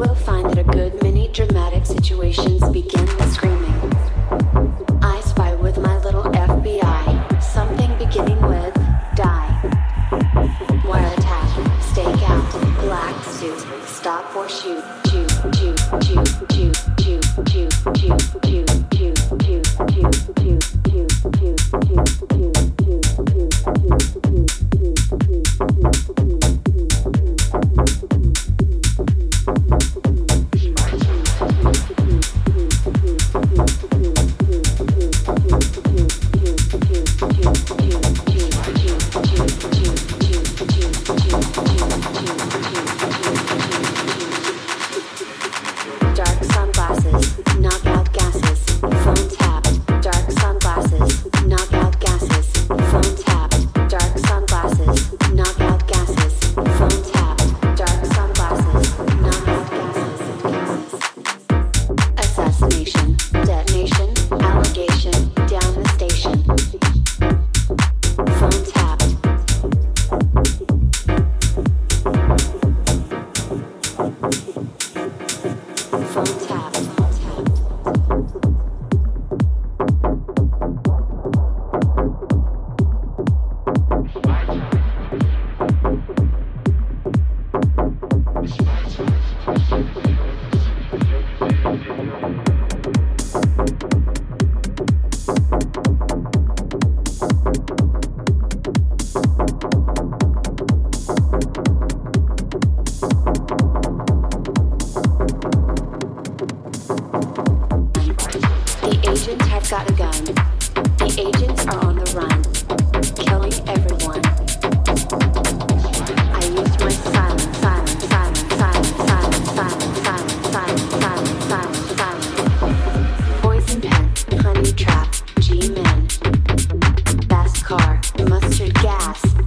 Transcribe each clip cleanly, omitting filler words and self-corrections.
will find that a good many dramatic situations begin with screaming. I spy with my little FBI, something beginning with die. Wiretap, stake out, black suit, stop or shoot, shoot, shoot, shoot, shoot, shoot, shoot, shoot, shoot, shoot, shoot, shoot, shoot, shoot, shoot, shoot.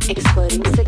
Exploding